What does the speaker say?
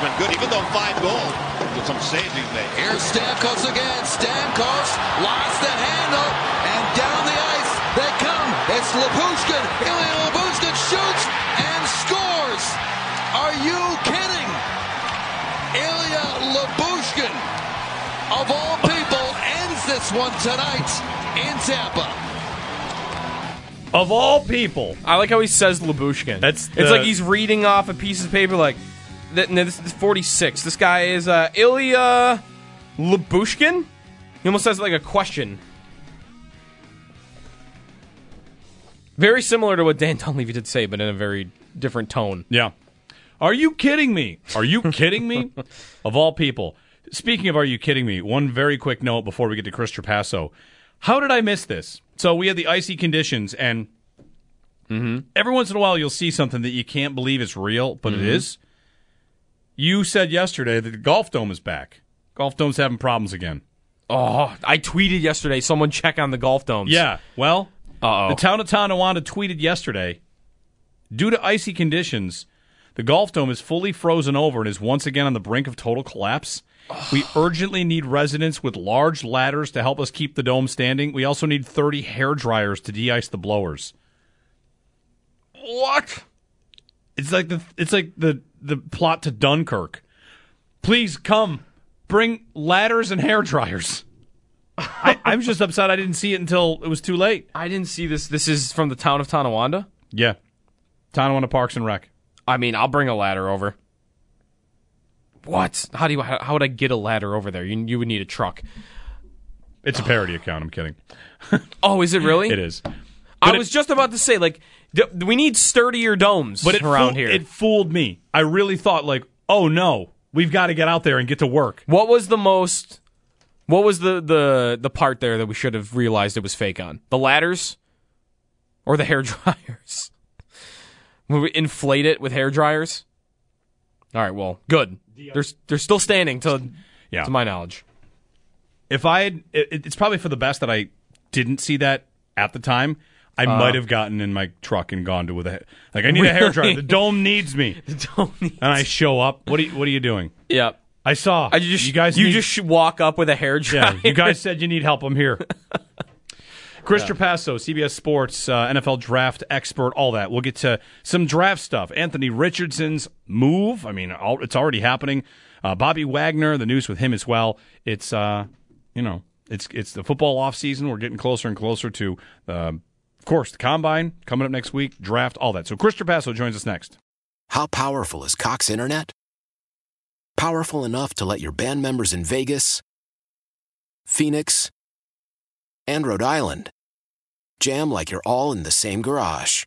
Been good, even though 5 goals, with some saves he's made. Here's Stamkos again. Stamkos lost the handle, and down the ice they come. It's Lyubushkin. Ilya Lyubushkin shoots and scores. Are you kidding? Ilya Lyubushkin, of all people, ends this one tonight in Tampa. Of all people. I like how he says Lyubushkin. It's like he's reading off a piece of paper like, no, this is 46. This guy is Ilya Lyubushkin? He almost says like a question. Very similar to what Dan Tunglevi did say, but in a very different tone. Yeah. Are you kidding me? Are you kidding me? Of all people. Speaking of are you kidding me, one very quick note before we get to Chris Trapasso. How did I miss this? So we had the icy conditions, and every once in a while you'll see something that you can't believe is real, but it is. You said yesterday that the Golf Dome is back. Golf Dome's having problems again. Oh, I tweeted yesterday, someone check on the Golf Domes. Yeah, well, the town of Tonawanda tweeted yesterday, due to icy conditions, the Golf Dome is fully frozen over and is once again on the brink of total collapse. We urgently need residents with large ladders to help us keep the dome standing. We also need 30 hairdryers to de-ice the blowers. What? It's like the plot to Dunkirk. Please come, bring ladders and hairdryers. I'm just upset I didn't see it until it was too late. I didn't see this. This is from the town of Tonawanda? Yeah. Tonawanda Parks and Rec. I mean, I'll bring a ladder over. What? How would I get a ladder over there? You would need a truck. It's a parody account. I'm kidding. Oh, is it really? It is. I was just about to say, like, we need sturdier domes around here. It fooled me. I really thought, like, oh no, we've got to get out there and get to work. What was the most? What was the part there that we should have realized it was fake on? The ladders or the hair dryers? Would we inflate it with hair dryers? All right, well, good. They're still standing to my knowledge. If I had, it's probably for the best that I didn't see that at the time. I might have gotten in my truck and gone to with a like I need a hairdryer. The dome needs me. The dome needs. And I show up. What are you doing? Yep. I saw. You just walk up with a hairdryer. Yeah, you guys said you need help. I'm here. Chris Trapasso, CBS Sports, NFL draft expert, all that. We'll get to some draft stuff. Anthony Richardson's move. I mean, it's already happening. Bobby Wagner, the news with him as well. It's, it's the football offseason. We're getting closer and closer to, of course, the combine coming up next week, draft, all that. So Chris Trapasso joins us next. How powerful is Cox Internet? Powerful enough to let your band members in Vegas, Phoenix, and Rhode Island jam like you're all in the same garage.